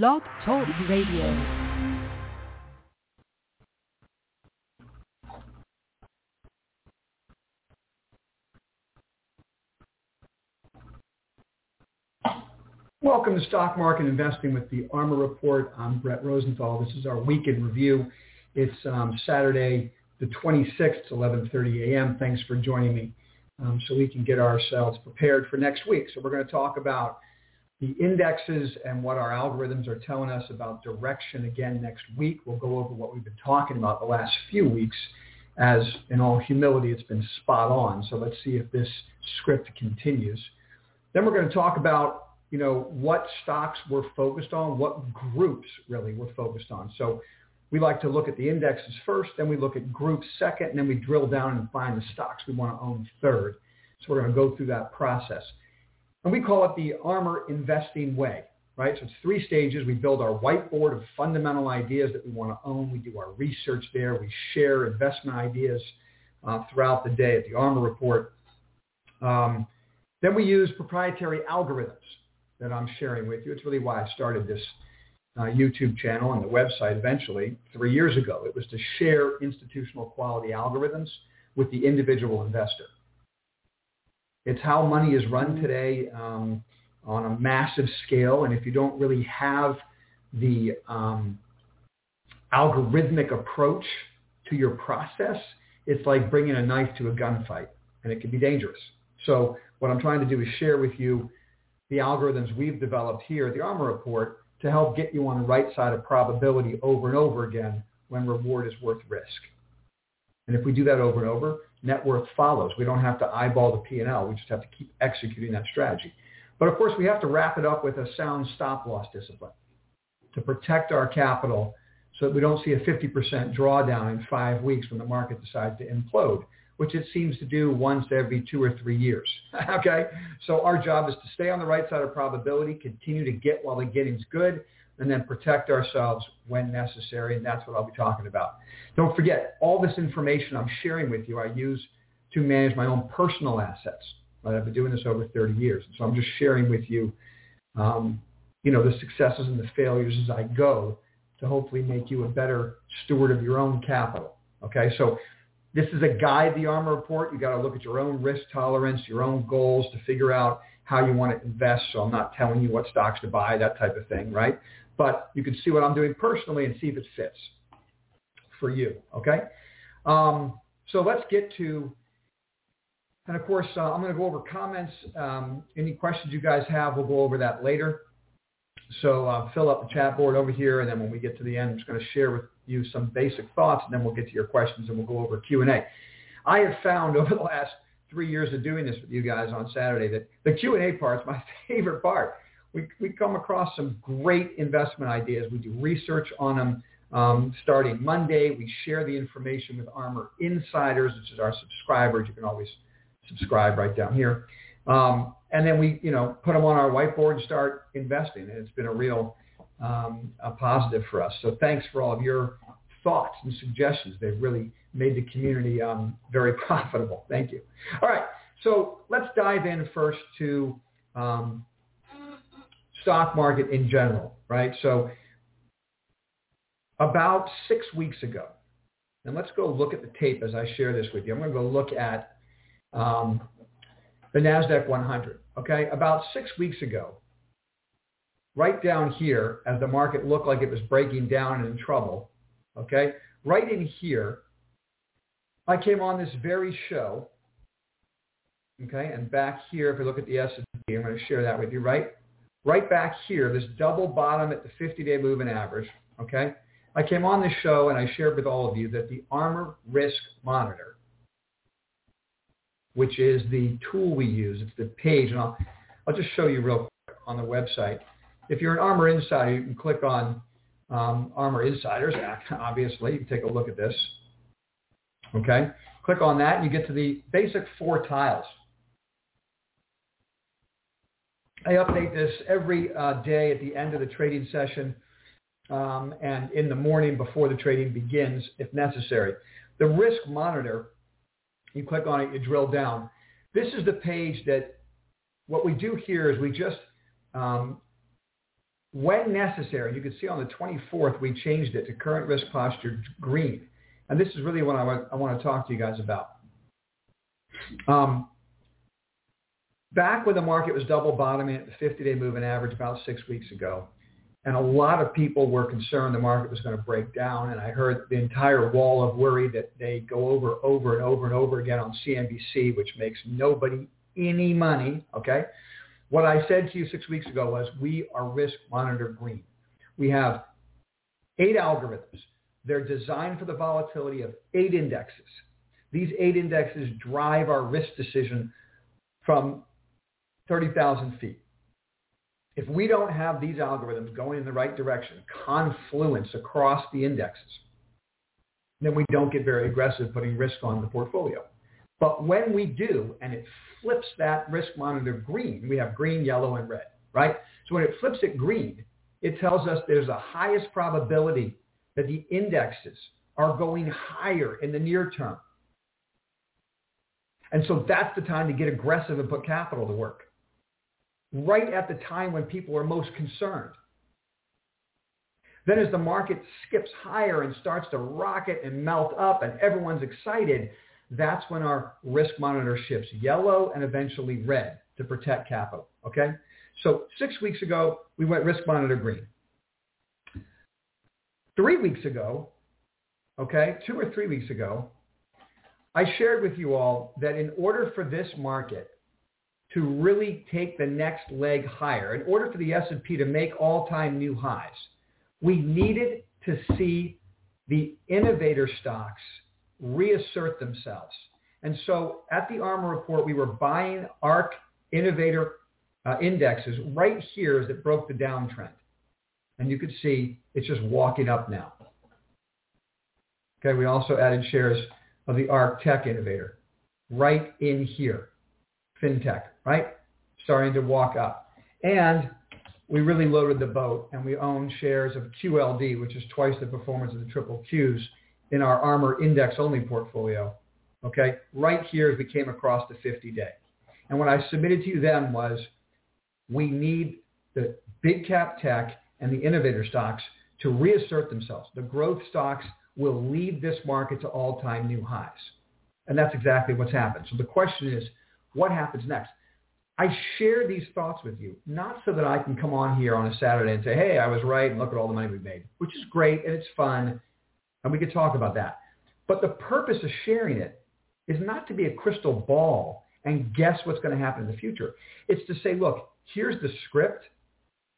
Blog Talk Radio. Welcome to Stock Market Investing with the ARMR Report. I'm Brett Rosenthal. This is our week in review. It's Saturday the 26th, 11:30 a.m. Thanks for joining me so we can get ourselves prepared for next week. So we're going to talk about the indexes and what our algorithms are telling us about direction again next week. We'll go over what we've been talking about the last few weeks. As in all humility, it's been spot on. So let's see if this script continues. Then we're going to talk about, you know, what stocks we're focused on, what groups really we're focused on. So we like to look at the indexes first, then we look at groups second, and then we drill down and find the stocks we want to own third. So we're going to go through that process. And we call it the ARMR Investing Way, right? So it's three stages. We build our whiteboard of fundamental ideas that we want to own. We do our research there. We share investment ideas throughout the day at the ARMR Report. Then we use proprietary algorithms that I'm sharing with you. It's really why I started this YouTube channel and the website eventually 3 years ago. It was to share institutional quality algorithms with the individual investor. It's how money is run today on a massive scale. And if you don't really have the algorithmic approach to your process, it's like bringing a knife to a gunfight, and it can be dangerous. So what I'm trying to do is share with you the algorithms we've developed here at the ARMR Report to help get you on the right side of probability over and over again when reward is worth risk. And if we do that over and over, net worth follows. We don't have to eyeball the P&L. We just have to keep executing that strategy. But of course, we have to wrap it up with a sound stop-loss discipline to protect our capital so that we don't see a 50% drawdown in 5 weeks when the market decides to implode, which it seems to do once every 2 or 3 years, okay? So our job is to stay on the right side of probability, continue to get while the getting's good, and then protect ourselves when necessary, and that's what I'll be talking about. Don't forget, all this information I'm sharing with you, I use to manage my own personal assets. Right? I've been doing this over 30 years, so I'm just sharing with you, you know, the successes and the failures as I go to hopefully make you a better steward of your own capital, okay? So this is a guide, the ARMR Report. You got to look at your own risk tolerance, your own goals to figure out how you want to invest, so I'm not telling you what stocks to buy, that type of thing, right? But you can see what I'm doing personally and see if it fits for you, okay? So let's get to, and of course, I'm going to go over comments. Any questions you guys have, we'll go over that later. So fill up the chat board over here, and then when we get to the end, I'm just going to share with you some basic thoughts, and then we'll get to your questions, and we'll go over Q&A. I have found over the last 3 years of doing this with you guys on Saturday that the Q&A part's my favorite part. We come across some great investment ideas. We do research on them starting Monday. We share the information with ARMR Insiders, which is our subscribers. You can always subscribe right down here. And then we, you know, put them on our whiteboard and start investing. And it's been a real a positive for us. So thanks for all of your thoughts and suggestions. They've really made the community very profitable. Thank you. All right. So let's dive in first to stock market in general, right? So about 6 weeks ago, and let's go look at the tape as I share this with you. I'm going to go look at the NASDAQ 100, okay? About 6 weeks ago, right down here, as the market looked like it was breaking down and in trouble, okay? Right in here, I came on this very show, okay? And back here, if we look at the S&P, I'm going to share that with you, right? Right back here, this double bottom at the 50-day moving average, okay? I came on this show and I shared with all of you that the ARMR Risk Monitor, which is the tool we use, it's the page, and I'll just show you real quick on the website. If you're an ARMR Insider, you can click on ARMR Insiders, obviously. You can take a look at this, okay? Click on that and you get to the basic four tiles. I update this every day at the end of the trading session and in the morning before the trading begins, if necessary. The risk monitor, you click on it, you drill down. This is the page that what we do here is we just When necessary, you can see on the 24th, we changed it to current risk posture green. And this is really what I want to talk to you guys about. Back when the market was double bottoming at the 50-day moving average about 6 weeks ago, and a lot of people were concerned the market was going to break down, and I heard the entire wall of worry that they go over and over again on CNBC, which makes nobody any money, okay? What I said to you 6 weeks ago was we are risk monitor green. We have 8 algorithms. They're designed for the volatility of 8 indexes. These 8 indexes drive our risk decision from 30,000 feet. If we don't have these algorithms going in the right direction, confluence across the indexes, then we don't get very aggressive putting risk on the portfolio. But when we do, and it flips that risk monitor green, we have green, yellow, and red, right? So when it flips it green, it tells us there's the highest probability that the indexes are going higher in the near term. And so that's the time to get aggressive and put capital to work, right at the time when people are most concerned. Then as the market skips higher and starts to rocket and melt up and everyone's excited, that's when our risk monitor shifts yellow and eventually red to protect capital, okay? So 6 weeks ago, we went risk monitor green. 3 weeks ago, okay, 2 or 3 weeks ago, I shared with you all that in order for this market to really take the next leg higher, in order for the S&P to make all-time new highs, we needed to see the innovator stocks reassert themselves. And so at the ARMR Report, we were buying ARC innovator indexes right here as it broke the downtrend. And you could see it's just walking up now. Okay, we also added shares of the ARC tech innovator right in here, fintech, right? Starting to walk up. And we really loaded the boat, and we own shares of QLD, which is twice the performance of the triple Qs in our ARMR index-only portfolio, okay? Right here as we came across the 50-day. And what I submitted to you then was we need the big cap tech and the innovator stocks to reassert themselves. The growth stocks will lead this market to all-time new highs. And that's exactly what's happened. So the question is, what happens next? I share these thoughts with you, not so that I can come on here on a Saturday and say, hey, I was right, and look at all the money we've made, which is great, and it's fun, and we could talk about that. But the purpose of sharing it is not to be a crystal ball and guess what's going to happen in the future. It's to say, look, here's the script.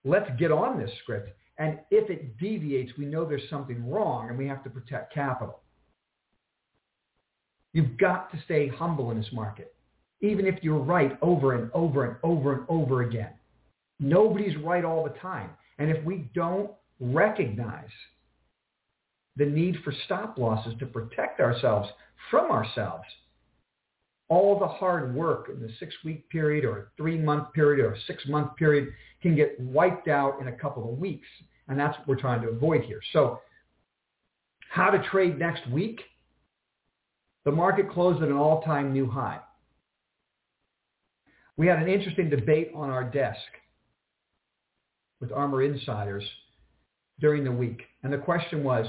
Let's get on this script. And if it deviates, we know there's something wrong, and we have to protect capital. You've got to stay humble in this market. Even if you're right over and over again. Nobody's right all the time. And if we don't recognize the need for stop losses to protect ourselves from ourselves, all the hard work in the 6-week period or a 3-month period or a 6-month period can get wiped out in a couple of weeks. And that's what we're trying to avoid here. So how to trade next week? The market closed at an all-time new high. We had an interesting debate on our desk with ARMR insiders during the week. And the question was,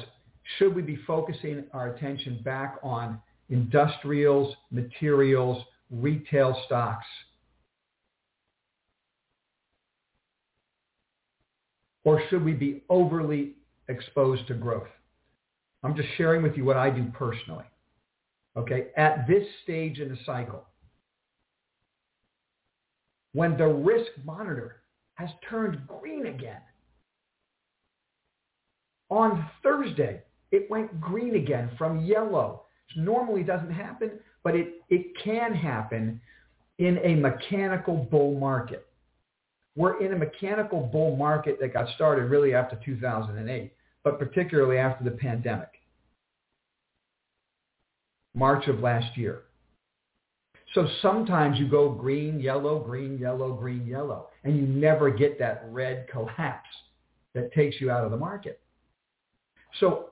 should we be focusing our attention back on industrials, materials, retail stocks? Or should we be overly exposed to growth? I'm just sharing with you what I do personally. Okay, at this stage in the cycle, when the risk monitor has turned green again. On Thursday, it went green again from yellow, which normally doesn't happen, but it can happen in a mechanical bull market. We're in a mechanical bull market that got started really after 2008, but particularly after the pandemic, March of last year. So sometimes you go green, yellow, green, yellow, green, yellow, and you never get that red collapse that takes you out of the market. So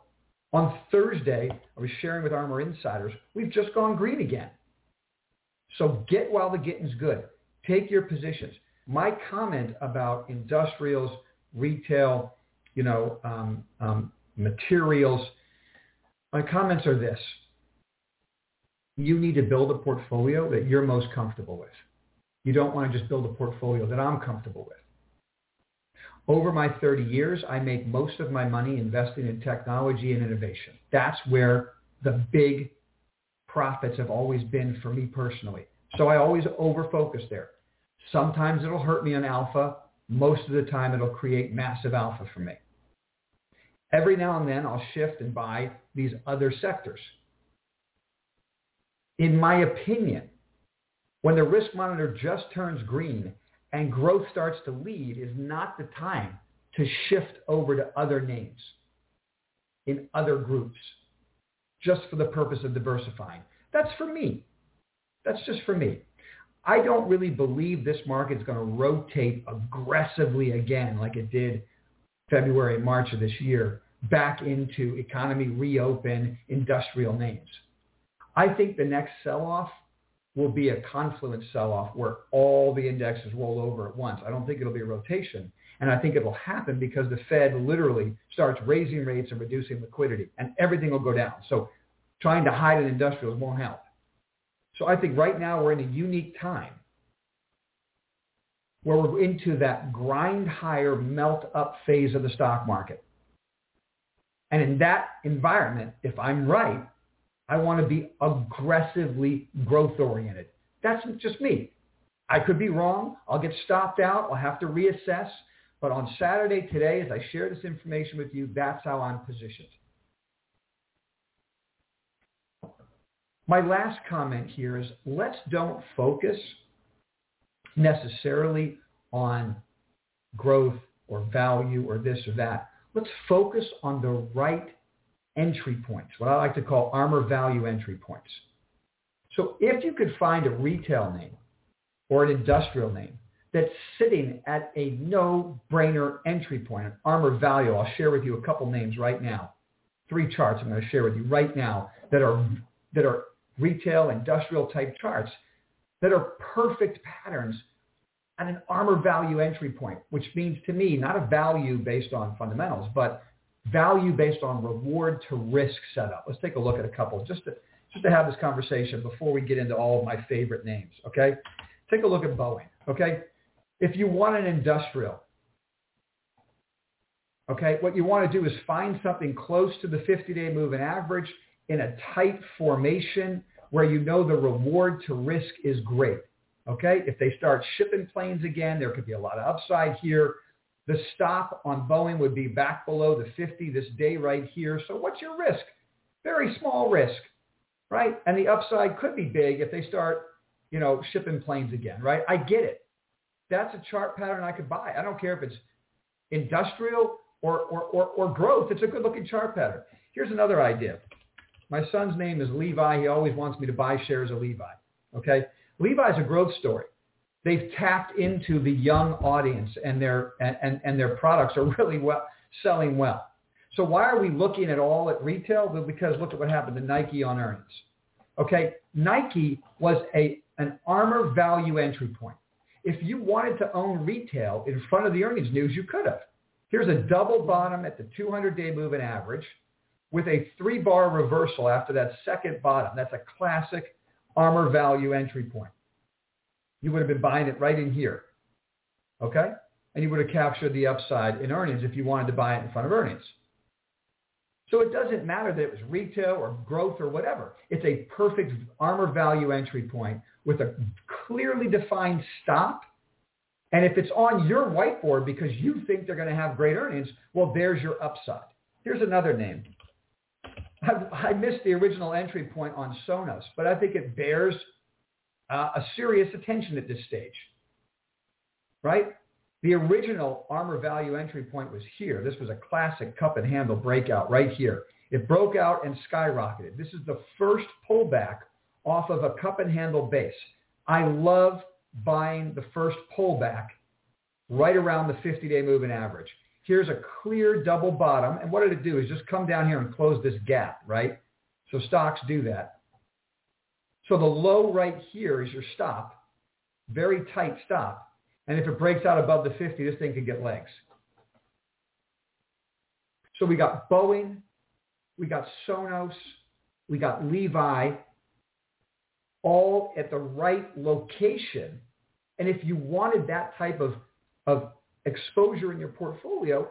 on Thursday, I was sharing with ARMR insiders, we've just gone green again. So get while the getting's good. Take your positions. My comment about industrials, retail, materials. My comments are this. You need to build a portfolio that you're most comfortable with. You don't want to just build a portfolio that I'm comfortable with. Over my 30 years, I make most of my money investing in technology and innovation. That's where the big profits have always been for me personally. So I always over-focus there. Sometimes it'll hurt me on alpha. Most of the time, it'll create massive alpha for me. Every now and then, I'll shift and buy these other sectors. In my opinion, when the risk monitor just turns green and growth starts to lead is not the time to shift over to other names in other groups just for the purpose of diversifying. That's for me. That's just for me. I don't really believe this market's going to rotate aggressively again like it did February, March of this year back into economy reopen industrial names. I think the next sell-off will be a confluence sell-off where all the indexes roll over at once. I don't think it'll be a rotation. And I think it will happen because the Fed literally starts raising rates and reducing liquidity, and everything will go down. So trying to hide in industrials won't help. So I think right now we're in a unique time where we're into that grind higher, melt up phase of the stock market. And in that environment, if I'm right, I want to be aggressively growth-oriented. That's just me. I could be wrong. I'll get stopped out. I'll have to reassess. But on Saturday today, as I share this information with you, that's how I'm positioned. My last comment here is let's don't focus necessarily on growth or value or this or that. Let's focus on the right entry points, what I like to call ARMR value entry points. So if you could find a retail name or an industrial name that's sitting at a no-brainer entry point, an ARMR value, I'll share with you a couple names right now, 3 charts I'm going to share with you right now that are retail, industrial type charts that are perfect patterns at an ARMR value entry point, which means to me, not a value based on fundamentals, but value based on reward to risk setup. Let's take a look at a couple just to have this conversation before we get into all of my favorite names, okay? Take a look at Boeing, okay? If you want an industrial, okay, what you want to do is find something close to the 50-day moving average in a tight formation where you know the reward to risk is great, okay? If they start shipping planes again, there could be a lot of upside here. The stop on Boeing would be back below the 50 this day right here. So what's your risk? Very small risk, right? And the upside could be big if they start, shipping planes again, right? I get it. That's a chart pattern I could buy. I don't care if it's industrial or growth. It's a good-looking chart pattern. Here's another idea. My son's name is Levi. He always wants me to buy shares of Levi, okay? Levi's a growth story. They've tapped into the young audience and their products are really selling well. So why are we looking at all at retail? Well, because look at what happened to Nike on earnings. Okay, Nike was an ARMR value entry point. If you wanted to own retail in front of the earnings news, you could have. Here's a double bottom at the 200-day moving average with a 3-bar reversal after that second bottom. That's a classic ARMR value entry point. You would have been buying it right in here, okay? And you would have captured the upside in earnings if you wanted to buy it in front of earnings. So it doesn't matter that it was retail or growth or whatever. It's a perfect ARMR value entry point with a clearly defined stop. And if it's on your whiteboard because you think they're going to have great earnings, well, there's your upside. Here's another name. I missed the original entry point on Sonos, but I think it bears a serious attention at this stage, right? The original ARMR value entry point was here. This was a classic cup and handle breakout right here. It broke out and skyrocketed. This is the first pullback off of a cup and handle base. I love buying the first pullback right around the 50-day moving average. Here's a clear double bottom. And what did it do is just come down here and close this gap, right? So stocks do that. So the low right here is your stop, very tight stop. And if it breaks out above the 50, this thing could get legs. So we got Boeing, we got Sonos, we got Levi, all at the right location. And if you wanted that type of exposure in your portfolio,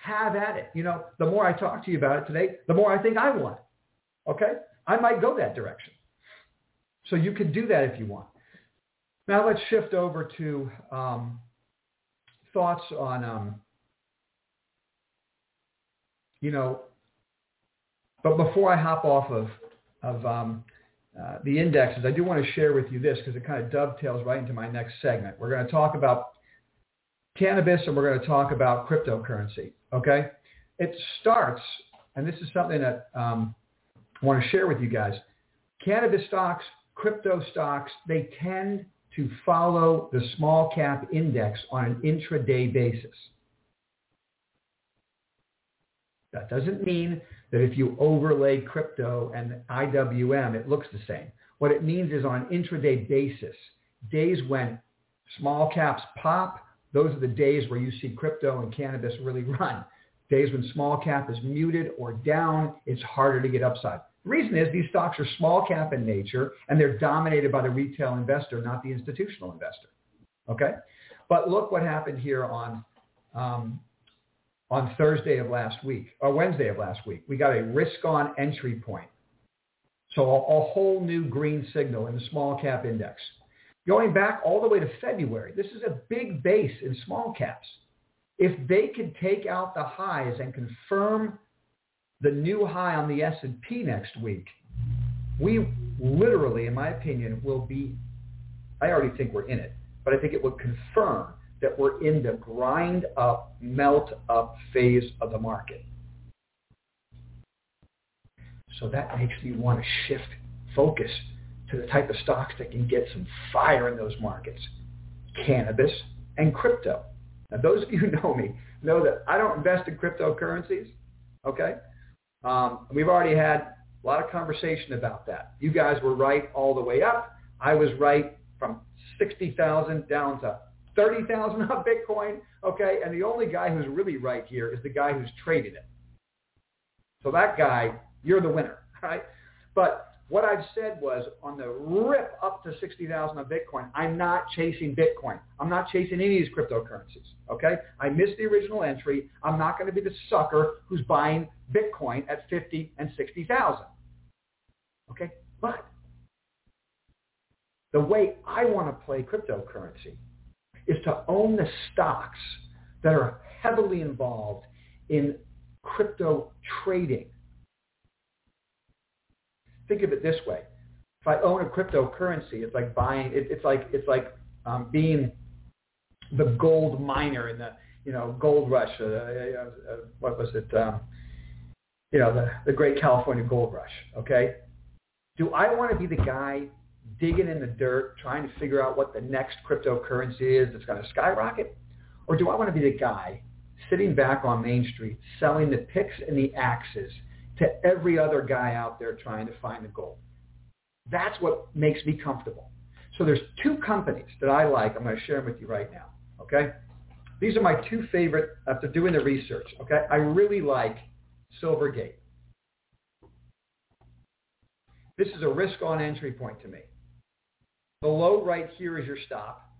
have at it. You know, the more I talk to you about it today, the more I think I want it. Okay? I might go that direction. So you can do that if you want. Now let's shift over to thoughts on, but before I hop off of the indexes, I do want to share with you this because it kind of dovetails right into my next segment. We're going to talk about cannabis and we're going to talk about cryptocurrency, okay? It starts, and this is something that I want to share with you guys. Cannabis stocks, crypto stocks, they tend to follow the small cap index on an intraday basis. That doesn't mean that if you overlay crypto and IWM, it looks the same. What it means is on an intraday basis, days when small caps pop, those are the days where you see crypto and cannabis really run. Days when small cap is muted or down, it's harder to get upside. The reason is these stocks are small cap in nature, and they're dominated by the retail investor, not the institutional investor. Okay? But look what happened here on Thursday of last week, or Wednesday of last week. We got a risk-on entry point. So a whole new green signal in the small cap index. Going back all the way to February, this is a big base in small caps. If they could take out the highs and confirm the new high on the S&P next week, we literally, in my opinion, will be, I already think we're in it, but I think it would confirm that we're in the grind up, melt up phase of the market. So that makes me want to shift focus to the type of stocks that can get some fire in those markets, cannabis and crypto. Now, those of you who know me know that I don't invest in cryptocurrencies, okay? We've already had a lot of conversation about that. You guys were right all the way up. I was right from 60,000 down to 30,000 on Bitcoin, okay? And the only guy who's really right here is the guy who's traded it. So that guy, you're the winner, all right? But what I've said was on the rip up to 60,000 on Bitcoin, I'm not chasing Bitcoin. I'm not chasing any of these cryptocurrencies, okay? I missed the original entry. I'm not going to be the sucker who's buying Bitcoin at 50 and 60,000, okay? But the way I want to play cryptocurrency is to own the stocks that are heavily involved in crypto trading. Think of it this way: if I own a cryptocurrency, it's like buying. It's like being the gold miner in the gold rush. What was it? The Great California Gold Rush. Okay. Do I want to be the guy digging in the dirt, trying to figure out what the next cryptocurrency is that's going to skyrocket, or do I want to be the guy sitting back on Main Street selling the picks and the axes to every other guy out there trying to find the gold? That's what makes me comfortable. So there's two companies that I like. I'm going to share them with you right now, okay? These are my two favorite after doing the research, okay? I really like Silvergate. This is a risk-on entry point to me. The low right here is your stop.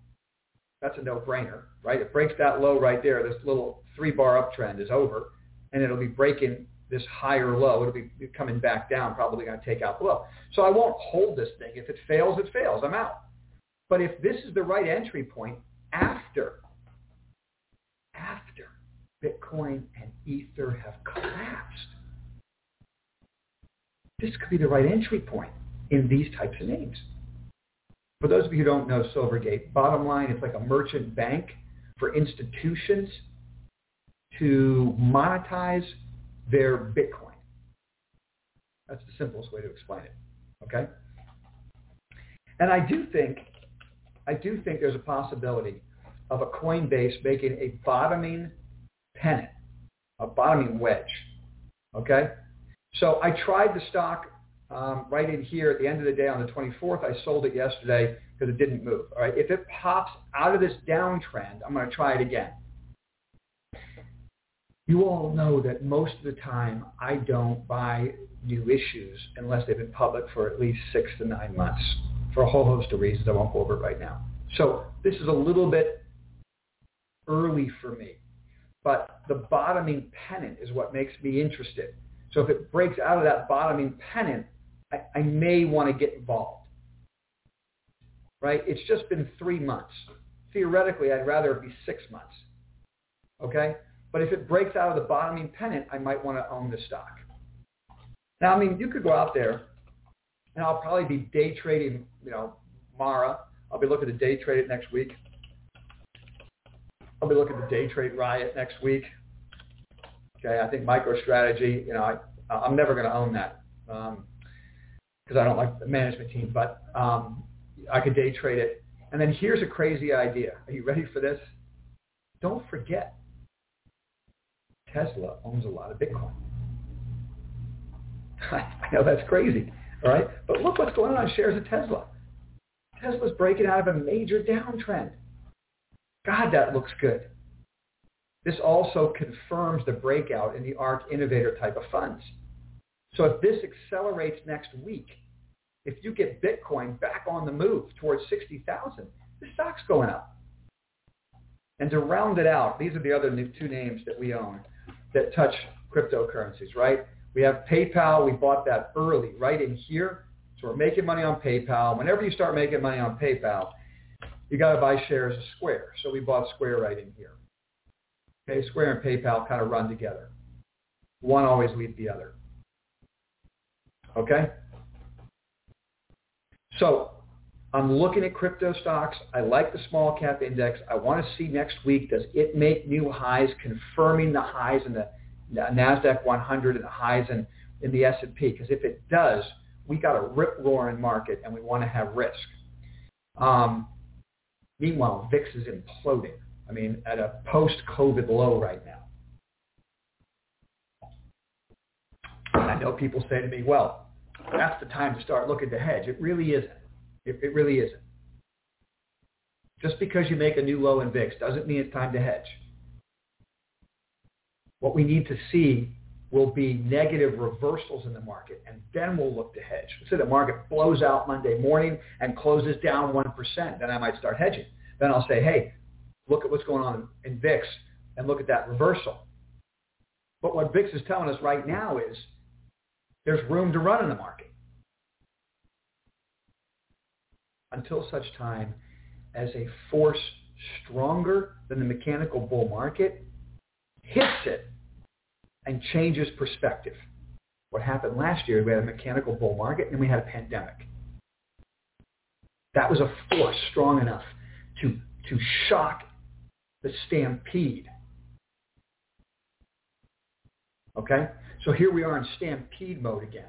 That's a no-brainer, right? It breaks that low right there. This little three-bar uptrend is over, and it'll be breaking this higher low. It'll be coming back down, probably going to take out the low. So I won't hold this thing. If it fails, it fails. I'm out. But if this is the right entry point after Bitcoin and Ether have collapsed, this could be the right entry point in these types of names. For those of you who don't know Silvergate, bottom line, it's like a merchant bank for institutions to monetize their Bitcoin. That's the simplest way to explain it, okay? And I do think there's a possibility of a Coinbase making a bottoming pennant, a bottoming wedge, okay? So I tried the stock right in here at the end of the day on the 24th. I sold it yesterday because it didn't move, all right? If it pops out of this downtrend, I'm going to try it again. You all know that most of the time I don't buy new issues unless they've been public for at least 6 to 9 months for a whole host of reasons. I won't go over it right now. So this is a little bit early for me, but the bottoming pennant is what makes me interested. So if it breaks out of that bottoming pennant, I may want to get involved, right? It's just been 3 months. Theoretically, I'd rather it be 6 months, okay? But if it breaks out of the bottoming pennant, I might want to own the stock. Now, I mean, you could go out there, and I'll probably be day trading, Mara. I'll be looking to day trade it next week. I'll be looking to day trade Riot next week. Okay, I think MicroStrategy, I'm never going to own that because I don't like the management team, but I could day trade it. And then here's a crazy idea. Are you ready for this? Don't forget, Tesla owns a lot of Bitcoin. I know that's crazy, all right? But look what's going on in shares of Tesla. Tesla's breaking out of a major downtrend. God, that looks good. This also confirms the breakout in the ARC innovator type of funds. So if this accelerates next week, if you get Bitcoin back on the move towards 60,000, the stock's going up. And to round it out, these are the other two names that we own that touch cryptocurrencies, right? We have PayPal. We bought that early, right in here. So we're making money on PayPal. Whenever you start making money on PayPal, you got to buy shares of Square. So we bought Square right in here. Okay, Square and PayPal kind of run together. One always leads the other. Okay? So I'm looking at crypto stocks. I like the small cap index. I want to see next week, does it make new highs, confirming the highs in the NASDAQ 100 and the highs in the S&P? Because if it does, we got a rip-roaring market, and we want to have risk. Meanwhile, VIX is imploding. I mean, at a post-COVID low right now. And I know people say to me, well, that's the time to start looking to hedge. It really isn't. It really isn't. Just because you make a new low in VIX doesn't mean it's time to hedge. What we need to see will be negative reversals in the market, and then we'll look to hedge. Let's say the market blows out Monday morning and closes down 1%. Then I might start hedging. Then I'll say, hey, look at what's going on in VIX and look at that reversal. But what VIX is telling us right now is there's room to run in the market until such time as a force stronger than the mechanical bull market hits it and changes perspective. What happened last year, we had a mechanical bull market and we had a pandemic. That was a force strong enough to shock the stampede. Okay? So here we are in stampede mode again.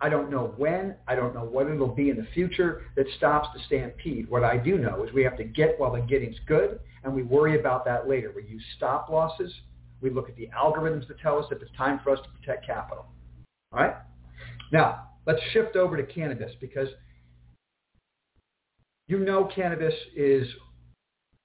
I don't know when, I don't know what it'll be in the future that stops the stampede. What I do know is we have to get while the getting's good, and we worry about that later. We use stop losses. We look at the algorithms that tell us that it's time for us to protect capital. All right? Now, let's shift over to cannabis, because cannabis is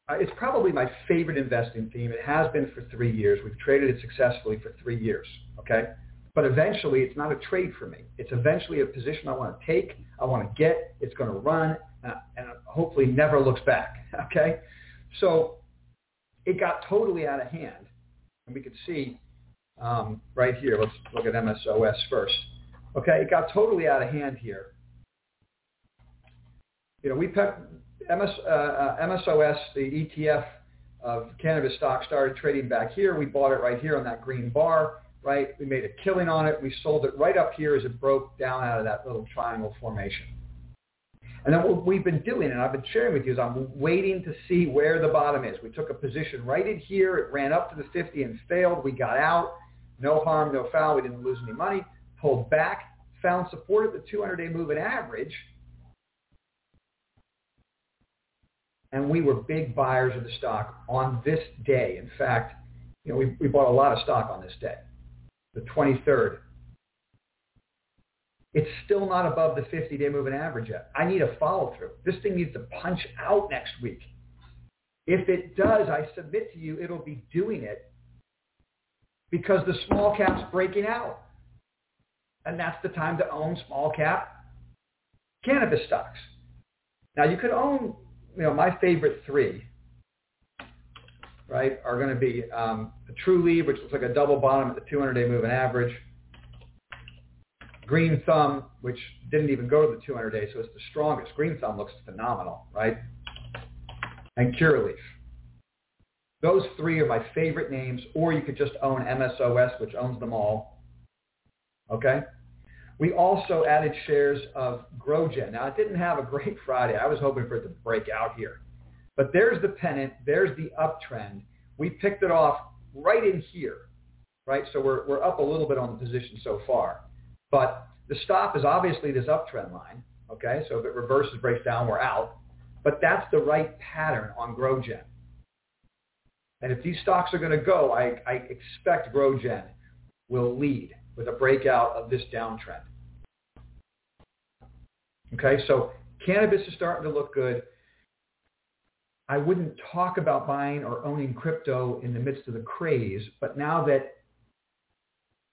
it's probably my favorite investing theme. It has been for 3 years. We've traded it successfully for 3 years, okay? But eventually, it's not a trade for me. It's eventually a position I want to take, I want to get, it's going to run, and hopefully never looks back, okay? So it got totally out of hand. And we can see right here, let's look at MSOS first. Okay, it got totally out of hand here. We MSOS, the ETF of cannabis stock, started trading back here. We bought it right here on that green bar, right? We made a killing on it. We sold it right up here as it broke down out of that little triangle formation. And then what we've been doing, and I've been sharing with you, is I'm waiting to see where the bottom is. We took a position right in here. It ran up to the 50 and failed. We got out. No harm, no foul. We didn't lose any money. Pulled back. Found support at the 200-day moving average. And we were big buyers of the stock on this day. In fact, we bought a lot of stock on this day, the 23rd. It's still not above the 50-day moving average yet. I need a follow-through. This thing needs to punch out next week. If it does, I submit to you, it'll be doing it because the small cap's breaking out. And that's the time to own small cap cannabis stocks. Now you could own, you know, my favorite three, right, are going to be Trulieve, which looks like a double bottom at the 200-day moving average. Green Thumb, which didn't even go to the 200-day, so it's the strongest. Green Thumb looks phenomenal, right? And Cureleaf. Those three are my favorite names, or you could just own MSOS, which owns them all, okay? We also added shares of GrowGen. Now, it didn't have a great Friday. I was hoping for it to break out here. But there's the pennant. There's the uptrend. We picked it off right in here, right? So we're up a little bit on the position so far. But the stop is obviously this uptrend line, okay? So if it reverses, breaks down, we're out. But that's the right pattern on GrowGen. And if these stocks are going to go, I expect GrowGen will lead with a breakout of this downtrend. Okay, so cannabis is starting to look good. I wouldn't talk about buying or owning crypto in the midst of the craze, but now that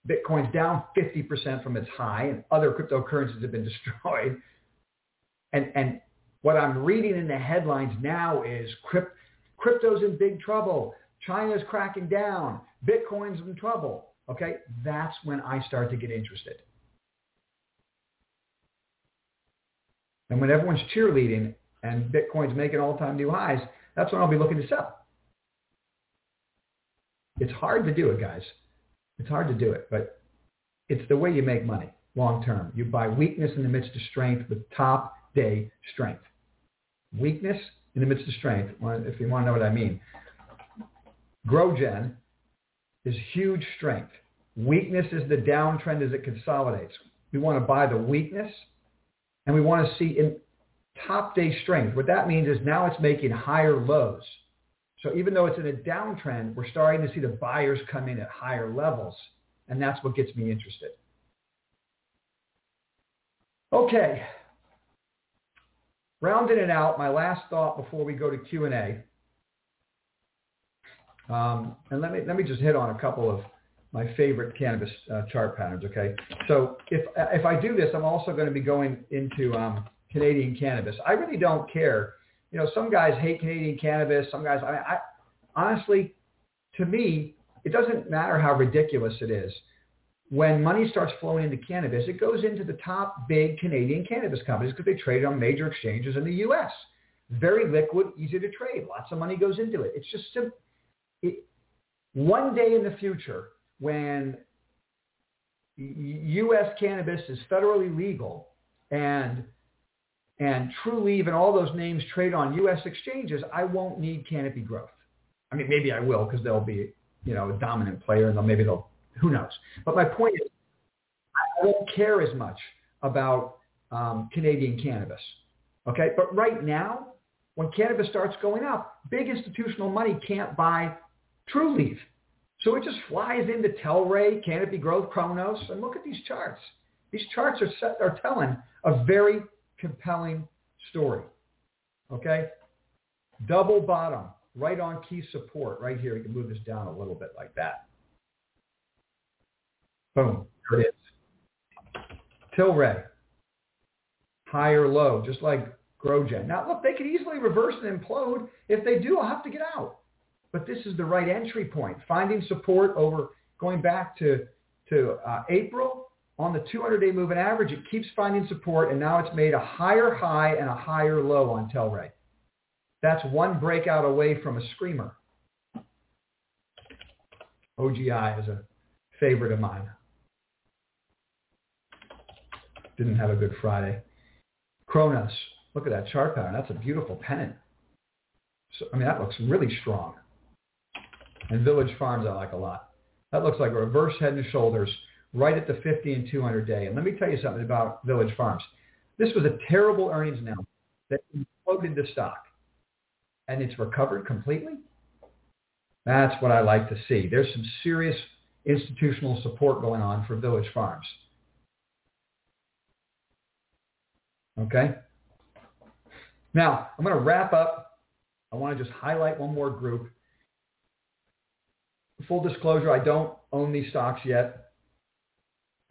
Bitcoin's down 50% from its high and other cryptocurrencies have been destroyed, and what I'm reading in the headlines now is crypto's in big trouble. China's cracking down. Bitcoin's in trouble. Okay, that's when I start to get interested. And when everyone's cheerleading and Bitcoin's making all-time new highs, that's when I'll be looking to sell. It's hard to do it, guys. It's hard to do it, but it's the way you make money long-term. You buy weakness in the midst of strength with top-day strength. Weakness in the midst of strength, if you want to know what I mean. GrowGen is huge strength. Weakness is the downtrend as it consolidates. We want to buy the weakness, and we want to see in top-day strength. What that means is now it's making higher lows. So even though it's in a downtrend, we're starting to see the buyers come in at higher levels, and that's what gets me interested. Okay. Rounding it out, my last thought before we go to Q&A, and let me just hit on a couple of my favorite cannabis chart patterns, okay? So if I do this, I'm also going to be going into Canadian cannabis. I really don't care. You know, some guys hate Canadian cannabis. Some guys, I honestly, to me, it doesn't matter how ridiculous it is. When money starts flowing into cannabis, it goes into the top big Canadian cannabis companies because they trade on major exchanges in the U.S. Very liquid, easy to trade. Lots of money goes into it. It's just simple. One day in the future, when U.S. cannabis is federally legal and Trulieve and all those names trade on U.S. exchanges, I won't need Canopy Growth. I mean, maybe I will because they'll be, you know, a dominant player, and they'll, who knows. But my point is, I don't care as much about Canadian cannabis, okay? But right now, when cannabis starts going up, big institutional money can't buy Trulieve. So it just flies into Tilray, Canopy Growth, Kronos, and look at these charts. These charts are telling a very compelling story, okay? Double bottom, right on key support, right here. You can move this down a little bit like that. Boom, there it is. Tilray, higher low, just like GrowGen. Now, look, they could easily reverse and implode. If they do, I'll have to get out. But this is the right entry point, finding support over going back to April. On the 200-day moving average, it keeps finding support, and now it's made a higher high and a higher low on Tilray. That's one breakout away from a screamer. OGI is a favorite of mine. Didn't have a good Friday. Kronos, look at that chart pattern. That's a beautiful pennant. So, I mean, that looks really strong. And Village Farms I like a lot. That looks like a reverse head and shoulders, right at the 50 and 200 day. And let me tell you something about Village Farms. This was a terrible earnings announcement that imploded the stock, and it's recovered completely. That's what I like to see. There's some serious institutional support going on for Village Farms. Okay? Now, I'm going to wrap up. I want to just highlight one more group. full disclosure, I don't own these stocks yet.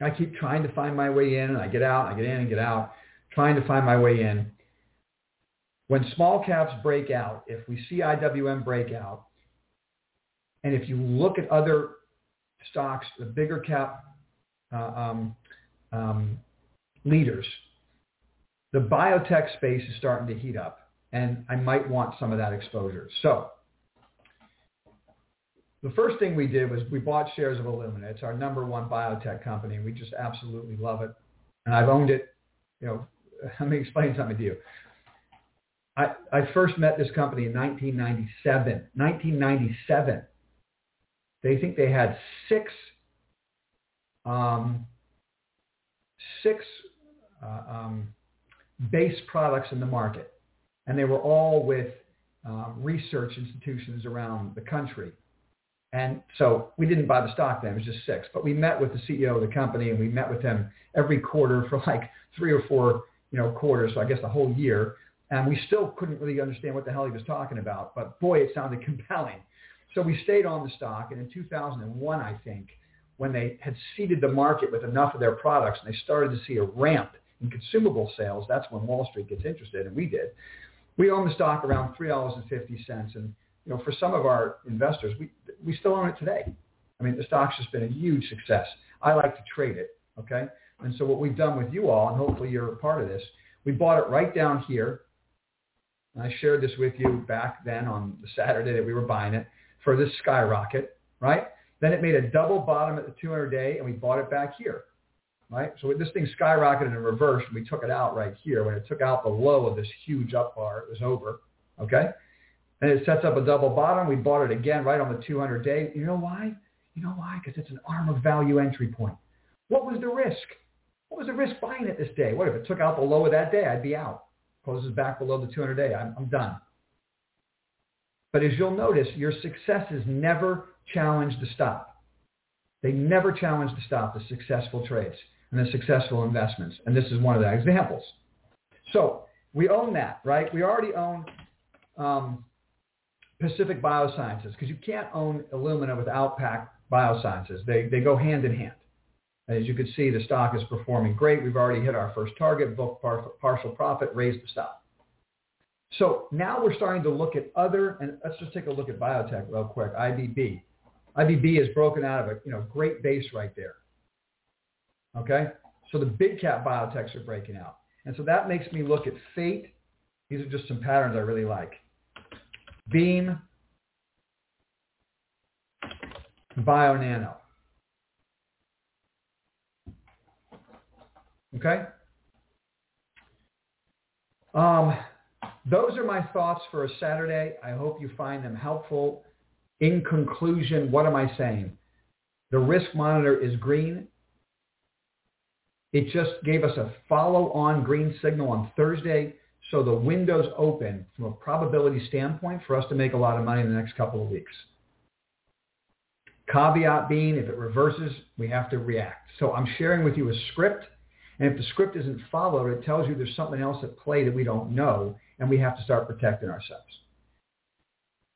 I keep trying to find my way in, and I get out, I get in and get out, trying to find my way in. When small caps break out, if we see IWM break out, and if you look at other stocks, the bigger cap leaders, the biotech space is starting to heat up, and I might want some of that exposure. So the first thing we did was we bought shares of Illumina. It's our number one biotech company. We just absolutely love it, and I've owned it. You know, let me explain something to you. I first met this company in 1997. 1997. They think they had six base products in the market, and they were all with research institutions around the country. And so we didn't buy the stock then, it was just six. But we met with the CEO of the company, and we met with him every quarter for like 3 or 4, quarters, so I guess the whole year. And we still couldn't really understand what the hell he was talking about, but boy, it sounded compelling. So we stayed on the stock, and in 2001, I think, when they had seeded the market with enough of their products and they started to see a ramp in consumable sales, that's when Wall Street gets interested, and we did. We owned the stock around $3.50, and for some of our investors, we still own it today. I mean, the stock's just been a huge success. I like to trade it, okay? And so what we've done with you all, and hopefully you're a part of this, we bought it right down here. And I shared this with you back then on the Saturday that we were buying it for this skyrocket, right? Then it made a double bottom at the 200-day, and we bought it back here, right? So this thing skyrocketed in reverse, and we took it out right here. When it took out the low of this huge up bar, it was over, okay? And it sets up a double bottom. We bought it again right on the 200-day. You know why? Because it's an ARMR value entry point. What was the risk? What was the risk buying it this day? What if it took out the low of that day? I'd be out. Closes back below the 200-day. I'm done. But as you'll notice, your successes never challenge the stop. They never challenge the stop, the successful trades and the successful investments. And this is one of the examples. So we own that, right? We already own... Pacific Biosciences, because you can't own Illumina without PAC Biosciences. They go hand in hand. And as you can see, the stock is performing great. We've already hit our first target, booked partial profit, raised the stock. So now we're starting to look at other, and let's just take a look at biotech real quick, IBB. IBB is broken out of a great base right there. Okay? So the big cap biotechs are breaking out. And so that makes me look at Fate. These are just some patterns I really like. Beam, BioNano. Okay? Those are my thoughts for a Saturday. I hope you find them helpful. In conclusion, what am I saying? The risk monitor is green. It just gave us a follow-on green signal on Thursday. So the window's open from a probability standpoint for us to make a lot of money in the next couple of weeks. Caveat being, if it reverses, we have to react. So I'm sharing with you a script, and if the script isn't followed, it tells you there's something else at play that we don't know, and we have to start protecting ourselves.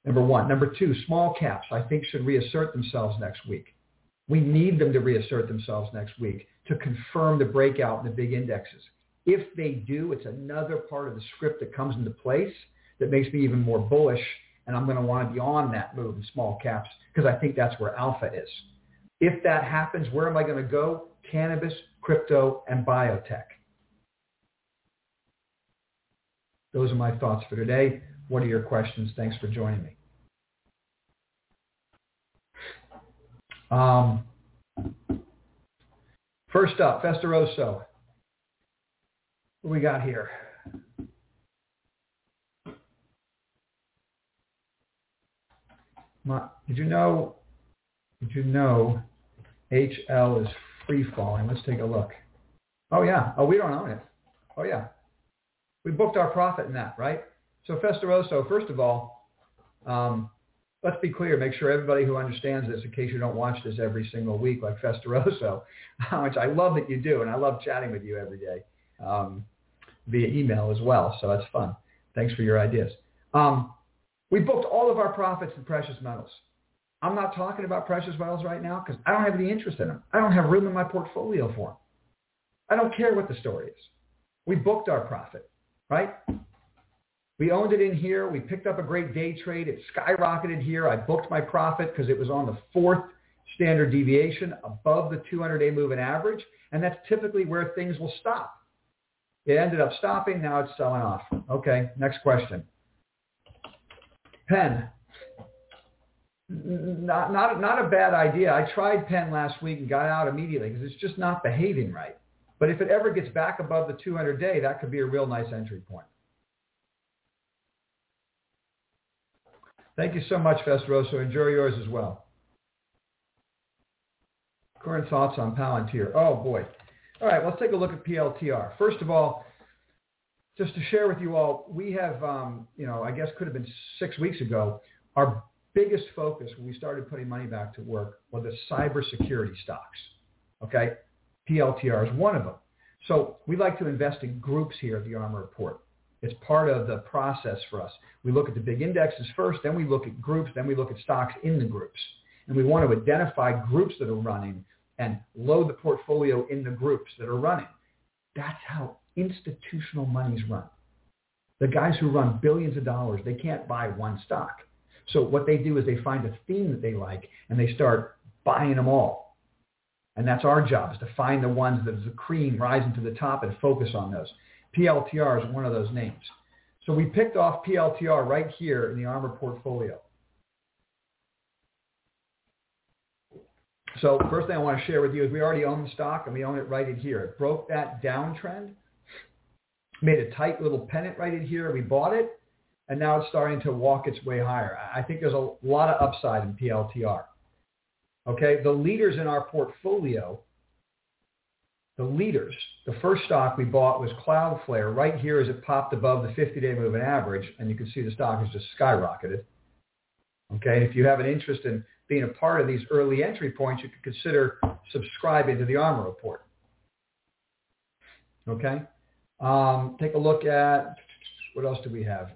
Number one. Number two, small caps, I think, should reassert themselves next week. We need them to reassert themselves next week to confirm the breakout in the big indexes. If they do, it's another part of the script that comes into place that makes me even more bullish, and I'm going to want to be on that move in small caps because I think that's where alpha is. If that happens, where am I going to go? Cannabis, crypto, and biotech. Those are my thoughts for today. What are your questions? Thanks for joining me. First up, Festeroso. What we got here? Did you know HL is free falling? Let's take a look. Oh, yeah. Oh, we don't own it. Oh, yeah. We booked our profit in that, right? So Festeroso, first of all, let's be clear. Make sure everybody who understands this, in case you don't watch this every single week like Festeroso, which I love that you do, and I love chatting with you every day. Via email as well, so that's fun. Thanks for your ideas. We booked all of our profits in precious metals. I'm not talking about precious metals right now because I don't have any interest in them. I don't have room in my portfolio for them. I don't care what the story is. We booked our profit, right? We owned it in here. We picked up a great day trade. It skyrocketed here. I booked my profit because it was on the fourth standard deviation above the 200-day moving average, and that's typically where things will stop. It ended up stopping. Now it's selling off. Okay, next question. Penn. Not a bad idea. I tried Penn last week and got out immediately because it's just not behaving right. But if it ever gets back above the 200-day, that could be a real nice entry point. Thank you so much, Festroso. Enjoy yours as well. Current thoughts on Palantir. Oh, boy. All right, let's take a look at PLTR. First of all, just to share with you all, we have, I guess could have been 6 weeks ago, our biggest focus when we started putting money back to work were the cybersecurity stocks, okay? PLTR is one of them. So we like to invest in groups here at the ARMR Report. It's part of the process for us. We look at the big indexes first, then we look at groups, then we look at stocks in the groups. And we want to identify groups that are running and load the portfolio in the groups that are running. That's how institutional money's run. The guys who run billions of dollars, they can't buy one stock. So what they do is they find a theme that they like, and they start buying them all. And that's our job, is to find the ones that is the cream rising to the top and focus on those. PLTR is one of those names. So we picked off PLTR right here in the ARMR portfolio. So first thing I want to share with you is we already own the stock, and we own it right in here. It broke that downtrend, made a tight little pennant right in here. We bought it, and now it's starting to walk its way higher. I think there's a lot of upside in PLTR. Okay, the leaders in our portfolio, the first stock we bought was Cloudflare right here as it popped above the 50-day moving average, and you can see the stock has just skyrocketed. Okay, if you have an interest in being a part of these early entry points, you could consider subscribing to the ARMR Report. Okay? Take a look at, what else do we have?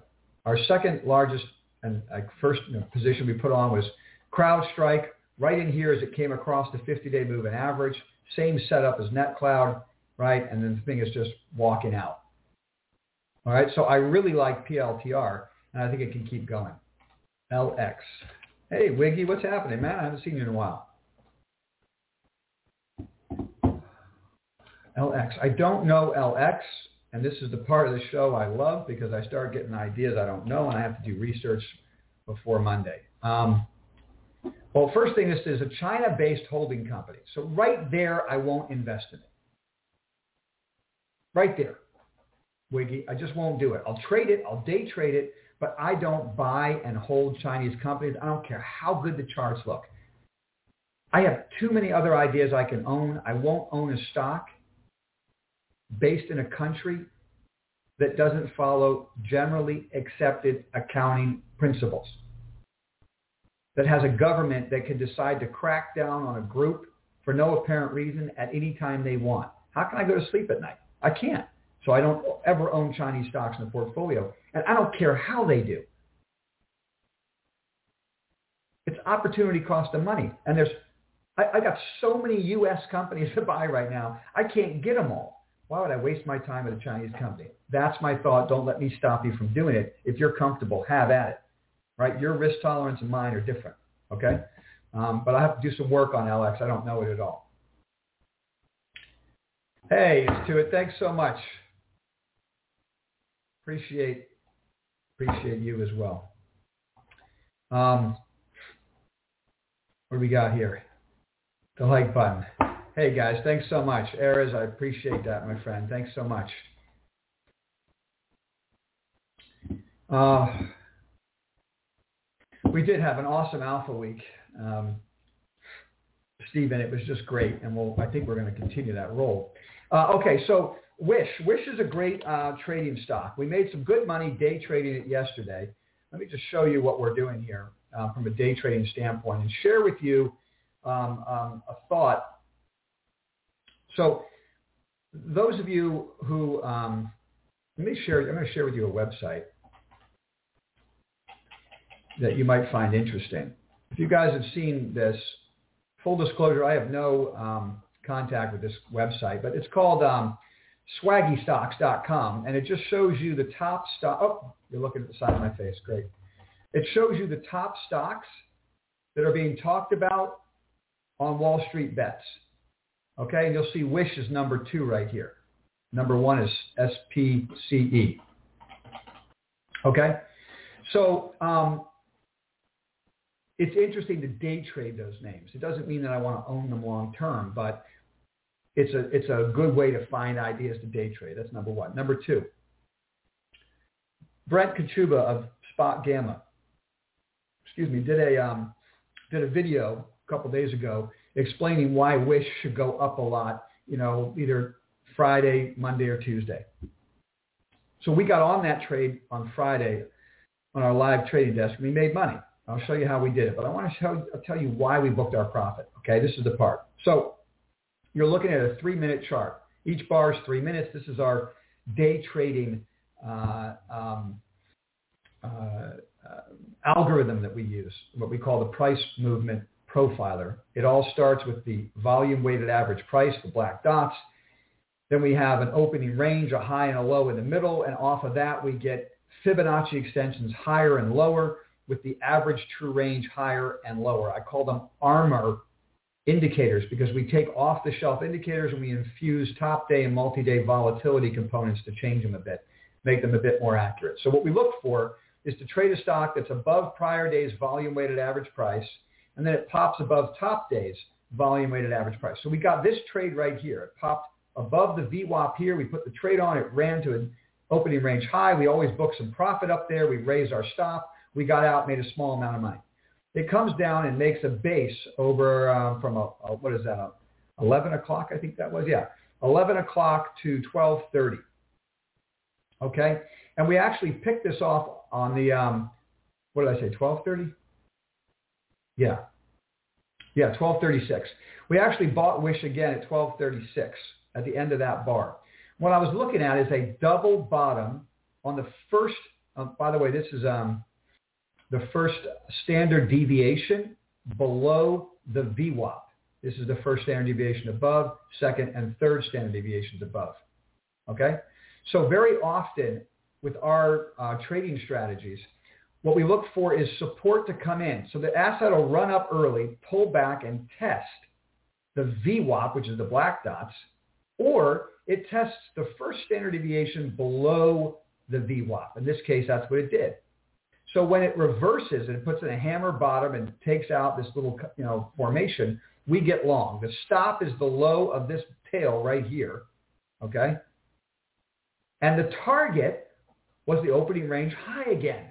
Our second largest and first position we put on was CrowdStrike, right in here as it came across the 50-day moving average. Same setup as NetCloud, right? And then the thing is just walking out. All right? So I really like PLTR, and I think it can keep going. LX. Hey, Wiggy, what's happening, man? I haven't seen you in a while. LX. I don't know LX, and this is the part of the show I love because I start getting ideas I don't know, and I have to do research before Monday. Well, first thing, this is a China-based holding company. So right there, I won't invest in it. Right there, Wiggy. I just won't do it. I'll trade it. I'll day trade it. But I don't buy and hold Chinese companies. I don't care how good the charts look. I have too many other ideas I can own. I won't own a stock based in a country that doesn't follow generally accepted accounting principles, that has a government that can decide to crack down on a group for no apparent reason at any time they want. How can I go to sleep at night? I can't. So I don't ever own Chinese stocks in the portfolio. And I don't care how they do. It's opportunity cost of money. And I got so many U.S. companies to buy right now. I can't get them all. Why would I waste my time with a Chinese company? That's my thought. Don't let me stop you from doing it. If you're comfortable, have at it. Right? Your risk tolerance and mine are different. Okay? But I have to do some work on LX. I don't know it at all. Hey, Stuart, thanks so much. Appreciate you as well. What do we got here? The like button. Hey, guys, thanks so much. Erez, I appreciate that, my friend. Thanks so much. We did have an awesome alpha week. Stephen, it was just great, and I think we're going to continue that role. Okay, so Wish. Wish is a great trading stock. We made some good money day trading it yesterday. Let me just show you what we're doing here from a day trading standpoint and share with you a thought. So those of you who I'm going to share with you a website that you might find interesting. If you guys have seen this, full disclosure, I have no contact with this website, but it's called swaggystocks.com, and it just shows you the top stock. Oh, you're looking at the side of my face. Great. It shows you the top stocks that are being talked about on Wall Street Bets. Okay, and you'll see Wish is number 2 right here. Number 1 is SPCE. Okay, so it's interesting to day trade those names. It doesn't mean that I want to own them long term, but it's a good way to find ideas to day trade. That's number 1. Number 2, Brent Kachuba of Spot Gamma, did a video a couple days ago explaining why Wish should go up a lot, either Friday, Monday, or Tuesday. So we got on that trade on Friday on our live trading desk. We made money. I'll show you how we did it, but I want to tell you why we booked our profit. Okay, this is the part. So you're looking at a 3-minute chart. Each bar is 3 minutes. This is our day trading algorithm that we use, what we call the price movement profiler. It all starts with the volume weighted average price, the black dots. Then we have an opening range, a high and a low in the middle, and off of that we get Fibonacci extensions higher and lower with the average true range higher and lower. I call them ARMR indicators because we take off-the-shelf indicators and we infuse top-day and multi-day volatility components to change them a bit, make them a bit more accurate. So what we look for is to trade a stock that's above prior day's volume-weighted average price, and then it pops above top day's volume-weighted average price. So we got this trade right here. It popped above the VWAP here. We put the trade on. It ran to an opening range high. We always book some profit up there. We raised our stop. We got out, made a small amount of money. It comes down and makes a base over from what is that, 11 o'clock, I think that was? Yeah, 11 o'clock to 12:30, okay? And we actually picked this off on the, 12:30? Yeah, 12:36. We actually bought Wish again at 12:36 at the end of that bar. What I was looking at is a double bottom on the first, by the way, this is the first standard deviation below the VWAP. This is the first standard deviation above, second and third standard deviations above, okay? So very often with our trading strategies, what we look for is support to come in. So the asset will run up early, pull back, and test the VWAP, which is the black dots, or it tests the first standard deviation below the VWAP. In this case, that's what it did. So when it reverses and it puts in a hammer bottom and takes out this little formation, we get long. The stop is the low of this tail right here, okay? And the target was the opening range high again.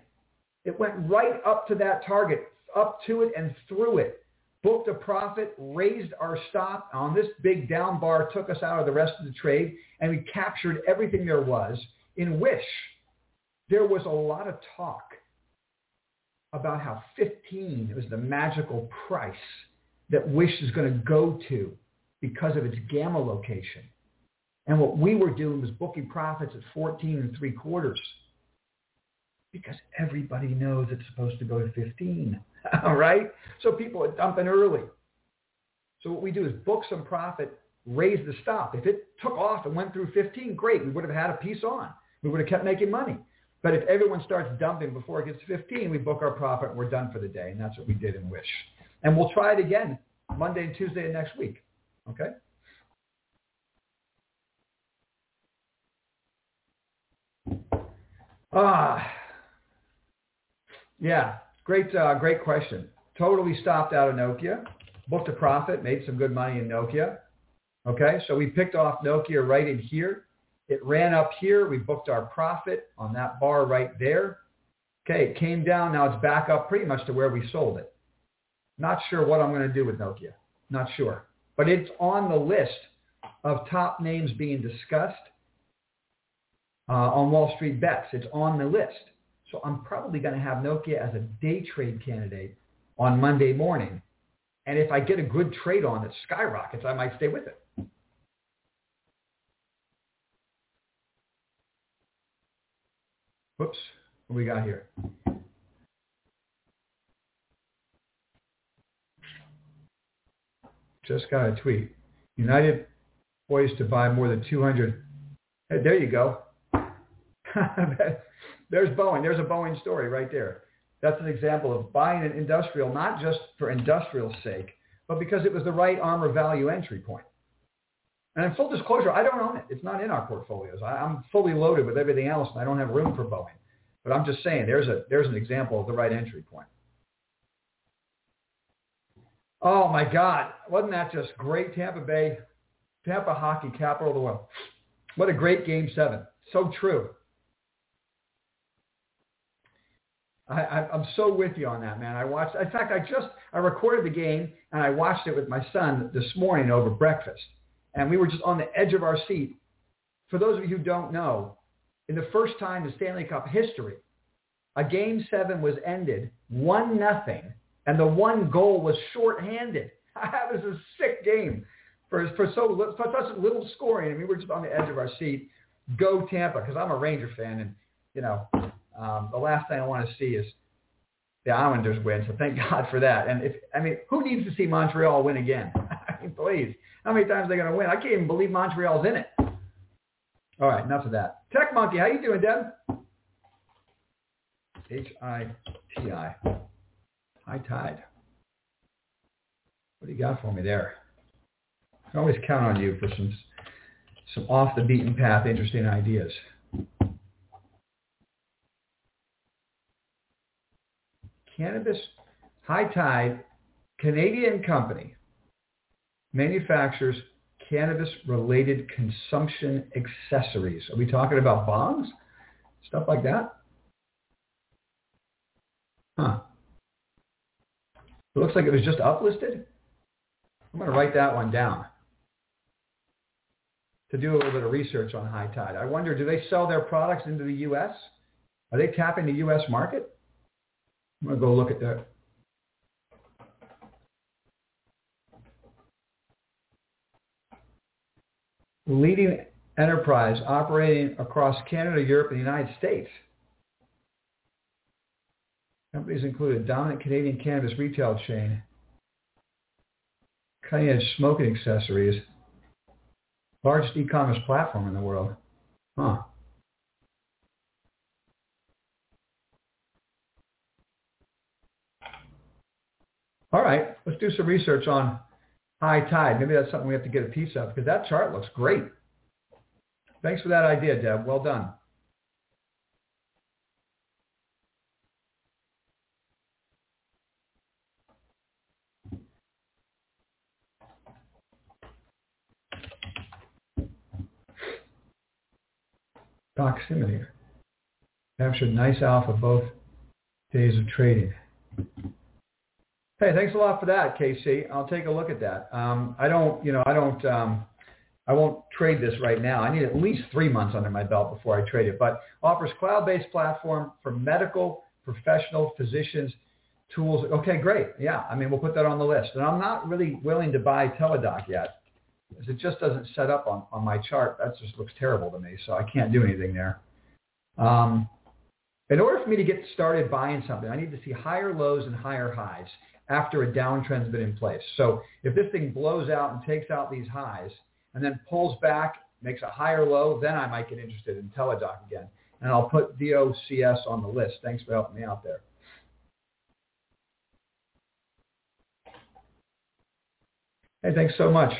It went right up to that target, up to it and through it. Booked a profit, raised our stop on this big down bar, took us out of the rest of the trade, and we captured everything there was. In Wish, there was a lot of talk about how 15 was the magical price that Wish is going to go to because of its gamma location. And what we were doing was booking profits at 14 3/4 because everybody knows it's supposed to go to 15, all right? So people are dumping early. So what we do is book some profit, raise the stop. If it took off and went through 15, great, we would have had a piece on. We would have kept making money. But if everyone starts dumping before it gets to 15, we book our profit and we're done for the day. And that's what we did in Wish. And we'll try it again Monday and Tuesday of next week. Okay? Yeah, great question. Totally stopped out of Nokia. Booked a profit, made some good money in Nokia. Okay, so we picked off Nokia right in here. It ran up here. We booked our profit on that bar right there. Okay, it came down. Now it's back up pretty much to where we sold it. Not sure what I'm going to do with Nokia. Not sure. But it's on the list of top names being discussed on Wall Street Bets. It's on the list. So I'm probably going to have Nokia as a day trade candidate on Monday morning. And if I get a good trade on that skyrockets, I might stay with it. Whoops, what we got here? Just got a tweet. United poised to buy more than 200. Hey, there you go. There's Boeing. There's a Boeing story right there. That's an example of buying an industrial, not just for industrial's sake, but because it was the right ARMR value entry point. And in full disclosure, I don't own it. It's not in our portfolios. I'm fully loaded with everything else, and I don't have room for Boeing. But I'm just saying, there's an example of the right entry point. Oh, my God. Wasn't that just great? Tampa hockey, capital of the world. What a great game seven. So true. I'm so with you on that, man. I recorded the game, and I watched it with my son this morning over breakfast. And we were just on the edge of our seat. For those of you who don't know, in the first time in Stanley Cup history, a game seven was ended 1-0, and the one goal was shorthanded. It was a sick game for such little scoring. And we were just on the edge of our seat. Go Tampa, because I'm a Ranger fan, and the last thing I want to see is the Islanders win. So thank God for that. And who needs to see Montreal win again? Please. How many times are they going to win? I can't even believe Montreal's in it. All right, enough of that. Tech Monkey, how you doing, Deb? HITI. High Tide. What do you got for me there? I can always count on you for some off-the-beaten-path interesting ideas. Cannabis, High Tide, Canadian company, manufactures cannabis-related consumption accessories. Are we talking about bongs? Stuff like that? Huh. It looks like it was just uplisted. I'm going to write that one down to do a little bit of research on High Tide. I wonder, do they sell their products into the U.S.? Are they tapping the U.S. market? I'm going to go look at that. Leading enterprise operating across Canada, Europe, and the United States. Companies include a dominant Canadian cannabis retail chain, cutting-edge smoking accessories, largest e-commerce platform in the world. Huh. All right, let's do some research on High Tide. Maybe that's something we have to get a piece of, because that chart looks great. Thanks for that idea, Deb. Well done. Proximity captured nice alpha both days of trading. Hey, thanks a lot for that, KC. I'll take a look at that. I won't trade this right now. I need at least 3 months under my belt before I trade it, but offers cloud-based platform for medical, professional, physicians, tools. Okay, great. Yeah, we'll put that on the list. And I'm not really willing to buy Teladoc yet, because it just doesn't set up on my chart. That just looks terrible to me, so I can't do anything there. In order for me to get started buying something, I need to see higher lows and higher highs after a downtrend's been in place. So if this thing blows out and takes out these highs and then pulls back, makes a higher low, then I might get interested in Teladoc again. And I'll put DOCS on the list. Thanks for helping me out there. Hey, thanks so much,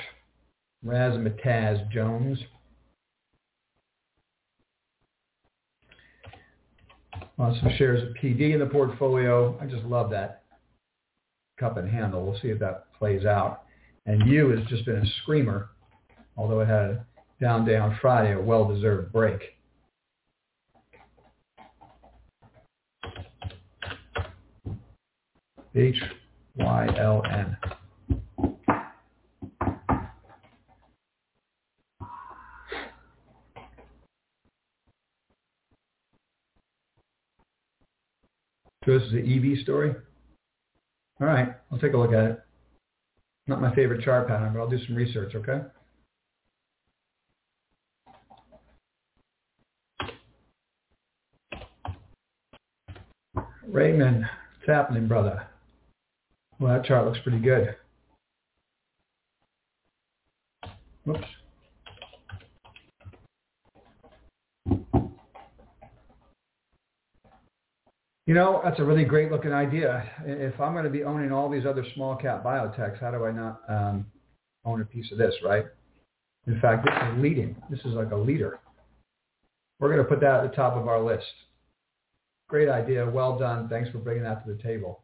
Razmataz Jones. Some shares of PD in the portfolio. I just love that cup and handle. We'll see if that plays out. And you has just been a screamer, although it had a down day on Friday, a well-deserved break. HYLN. So this is an EV story? All right, I'll take a look at it. Not my favorite chart pattern, but I'll do some research, okay? Raymond, what's happening, brother? Well, that chart looks pretty good. Oops. You know, that's a really great looking idea. If I'm going to be owning all these other small cap biotechs, how do I not own a piece of this, right? In fact, this is leading. This is like a leader. We're going to put that at the top of our list. Great idea. Well done. Thanks for bringing that to the table.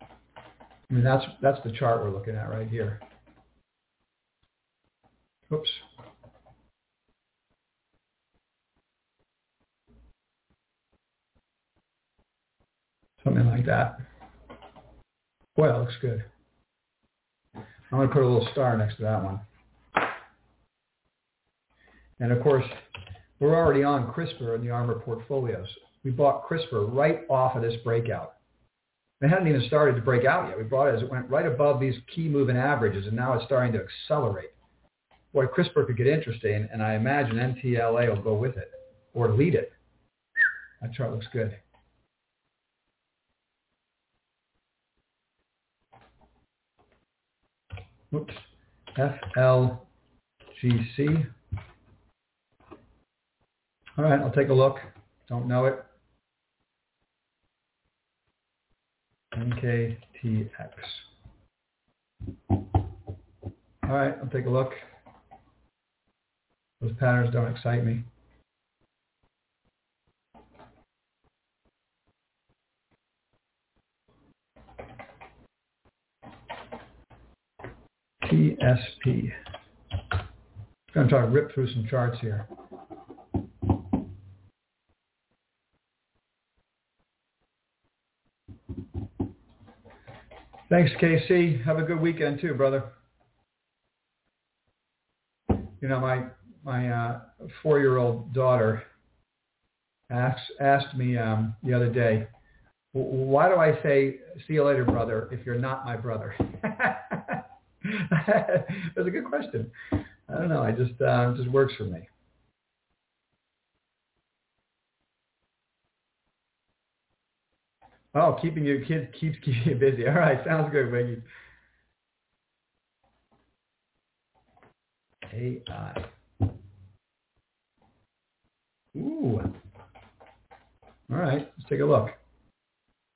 I mean, that's the chart we're looking at right here. Oops. Something like that. Boy, that looks good. I'm going to put a little star next to that one. And of course, we're already on CRISPR in the ARMR portfolios. We bought CRISPR right off of this breakout. It hadn't even started to break out yet. We bought it as it went right above these key moving averages, and now it's starting to accelerate. Boy, CRISPR could get interesting, and I imagine NTLA will go with it or lead it. That chart looks good. Oops, FLGC. All right, I'll take a look. Don't know it. NKTX. All right, I'll take a look. Those patterns don't excite me. TSP. I'm going to try to rip through some charts here. Thanks, KC. Have a good weekend too, brother. You know, my 4-year-old daughter asked me the other day, why do I say "see you later, brother" if you're not my brother? That's a good question. I don't know. I just works for me. Oh, keeping your kids keeps you busy. All right, sounds good, Wiggy. AI. Ooh. All right, let's take a look.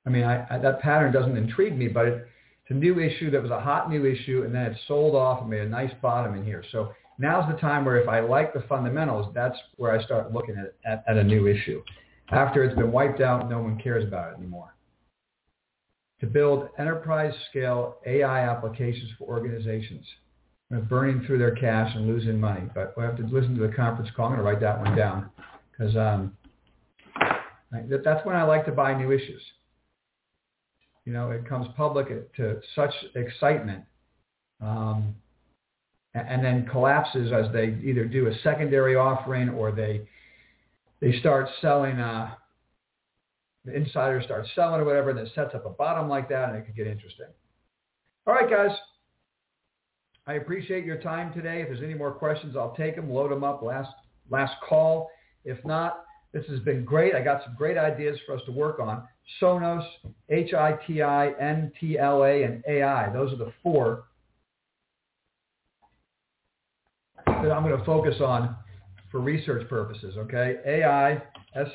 I mean, that pattern doesn't intrigue me, but it's a new issue that was a hot new issue, and then it sold off and made a nice bottom in here. So now's the time where if I like the fundamentals, that's where I start looking at a new issue. After it's been wiped out, no one cares about it anymore. To build enterprise-scale AI applications for organizations. They're burning through their cash and losing money. But we'll have to listen to the conference call. I'm going to write that one down because that's when I like to buy new issues. You know, it comes public to such excitement and then collapses as they either do a secondary offering or they start selling, the insiders start selling or whatever, and it sets up a bottom like that, and it could get interesting. All right, guys. I appreciate your time today. If there's any more questions, I'll take them, load them up, last call. If not, this has been great. I got some great ideas for us to work on. Sonos, HITI, NTLA, and AI. Those are the four that I'm going to focus on for research purposes, okay? AI,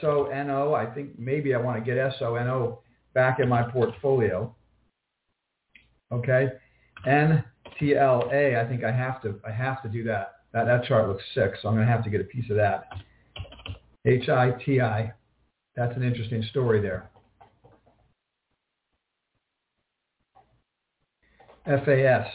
SONO, I think maybe I want to get SONO back in my portfolio, okay? NTLA, I think I have to do that. That chart looks sick, so I'm going to have to get a piece of that. HITI, that's an interesting story there. FAS.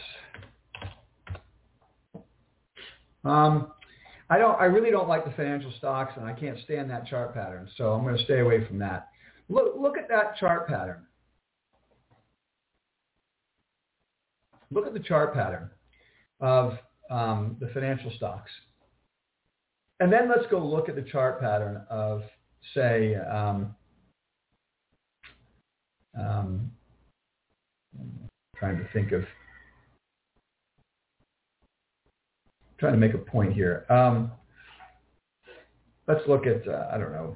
I really don't like the financial stocks, and I can't stand that chart pattern, so I'm going to stay away from that. Look at that chart pattern. Look at the chart pattern of the financial stocks. And then let's go look at the chart pattern of, say, trying to make a point here. Let's look at, I don't know.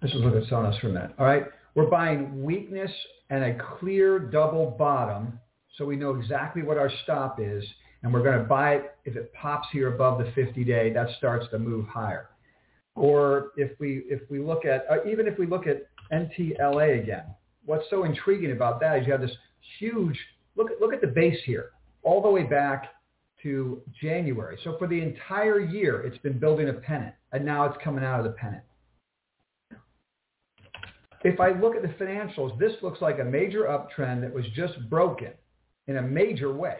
Let's just look at Sonos for a minute. All right. We're buying weakness and a clear double bottom, so we know exactly what our stop is, and we're going to buy it if it pops here above the 50-day. That starts to move higher. Or if we look at even if we look at NTLA again, what's so intriguing about that is you have this huge look at the base here, all the way back to January. So for the entire year, it's been building a pennant, and now it's coming out of the pennant. If I look at the financials, this looks like a major uptrend that was just broken in a major way.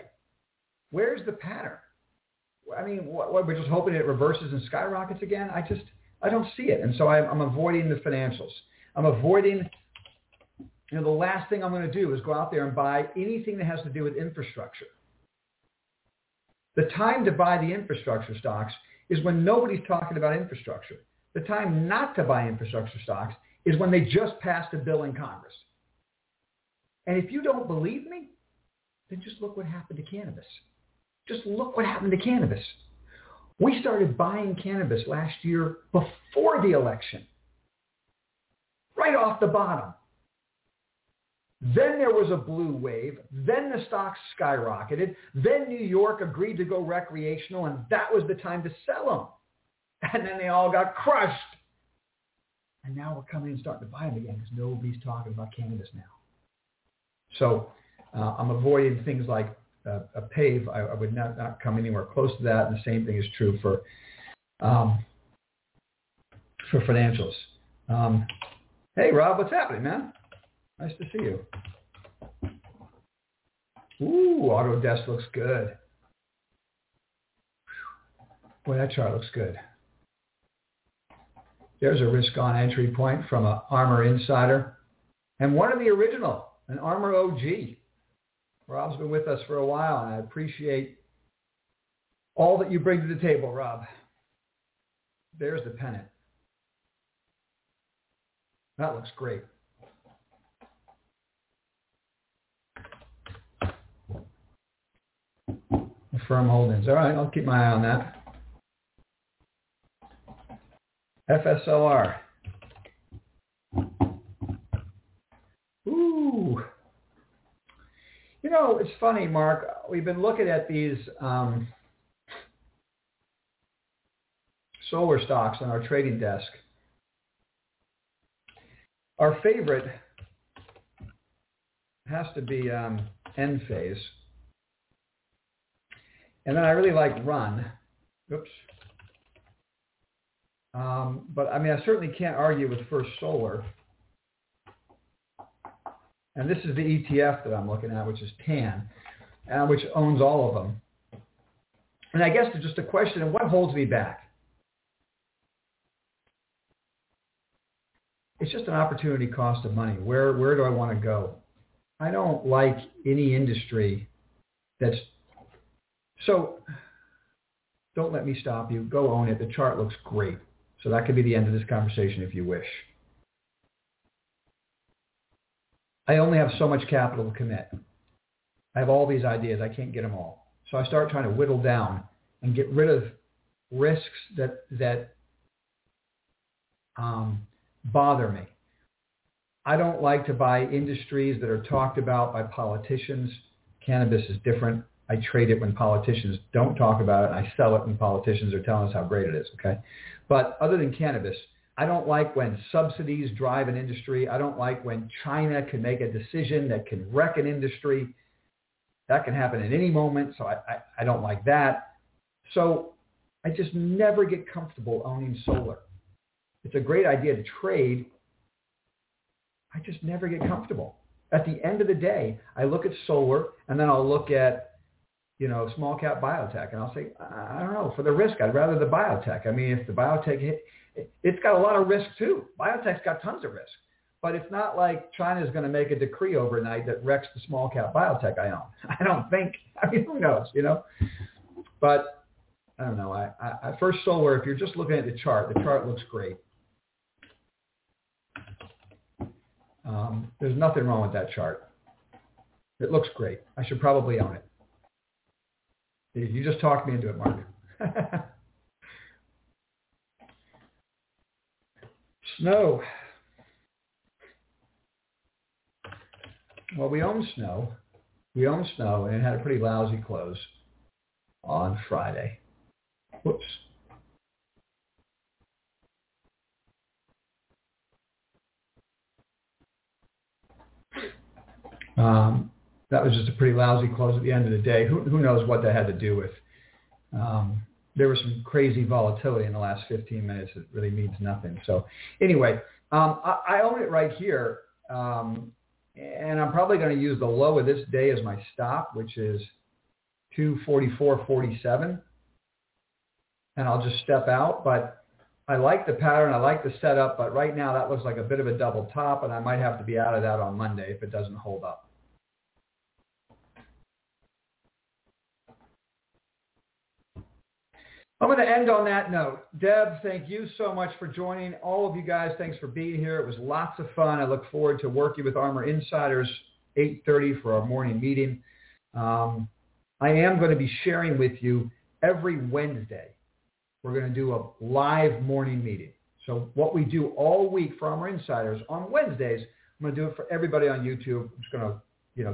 Where's the pattern? I mean, what, we're just hoping it reverses and skyrockets again? I don't see it. And so I'm avoiding the financials. I'm avoiding, the last thing I'm going to do is go out there and buy anything that has to do with infrastructure. The time to buy the infrastructure stocks is when nobody's talking about infrastructure. The time not to buy infrastructure stocks is when they just passed a bill in Congress. And if you don't believe me, then just look what happened to cannabis. Just look what happened to cannabis. We started buying cannabis last year before the election, right off the bottom. Then there was a blue wave. Then the stocks skyrocketed. Then New York agreed to go recreational, and that was the time to sell them. And then they all got crushed. And now we're coming and starting to buy them again because nobody's talking about cannabis now. So I'm avoiding things like a PAVE. I would not come anywhere close to that. And the same thing is true for financials. Hey, Rob, what's happening, man? Nice to see you. Ooh, Autodesk looks good. Boy, that chart looks good. There's a risk-on entry point from an ARMR insider. And one of the original, an ARMR OG. Rob's been with us for a while, and I appreciate all that you bring to the table, Rob. There's the pennant. That looks great. Firm holdings. All right, I'll keep my eye on that. FSLR. Ooh. It's funny, Mark. We've been looking at these solar stocks on our trading desk. Our favorite has to be Enphase. And then I really like Run. Oops. But I certainly can't argue with First Solar. And this is the ETF that I'm looking at, which is TAN, which owns all of them. And I guess it's just a question of what holds me back. It's just an opportunity cost of money. Where do I want to go? I don't like any industry that's... So don't let me stop you. Go own it. The chart looks great. So that could be the end of this conversation if you wish. I only have so much capital to commit. I have all these ideas. I can't get them all. So I start trying to whittle down and get rid of risks that bother me. I don't like to buy industries that are talked about by politicians. Cannabis is different. I trade it when politicians don't talk about it, and I sell it when politicians are telling us how great it is, okay? But other than cannabis, I don't like when subsidies drive an industry. I don't like when China can make a decision that can wreck an industry. That can happen at any moment, so I don't like that. So I just never get comfortable owning solar. It's a great idea to trade. I just never get comfortable. At the end of the day, I look at solar, and then I'll look at small cap biotech. And I'll say, I don't know, for the risk, I'd rather the biotech. If the biotech hit, it's got a lot of risk too. Biotech's got tons of risk. But it's not like China's going to make a decree overnight that wrecks the small cap biotech I own. I don't think. Who knows, But I don't know. I First Solar, if you're just looking at the chart looks great. There's nothing wrong with that chart. It looks great. I should probably own it. You just talked me into it, Mark. Snow. Well, we own Snow. We own Snow, and it had a pretty lousy close on Friday. Whoops. That was just a pretty lousy close at the end of the day. Who knows what that had to do with? There was some crazy volatility in the last 15 minutes. It really means nothing. So anyway, I own it right here. And I'm probably going to use the low of this day as my stop, which is 244.47. And I'll just step out. But I like the pattern. I like the setup. But right now that looks like a bit of a double top. And I might have to be out of that on Monday if it doesn't hold up. I'm going to end on that note. Deb, thank you so much for joining. All of you guys, thanks for being here. It was lots of fun. I look forward to working with ARMR Insiders 8:30 for our morning meeting. I am going to be sharing with you every Wednesday. We're going to do a live morning meeting. So what we do all week for ARMR Insiders on Wednesdays, I'm going to do it for everybody on YouTube. I'm just going to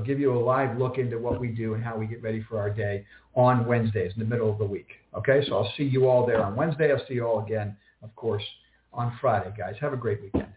give you a live look into what we do and how we get ready for our day on Wednesdays in the middle of the week. Okay, so I'll see you all there on Wednesday. I'll see you all again, of course, on Friday, guys. Have a great weekend.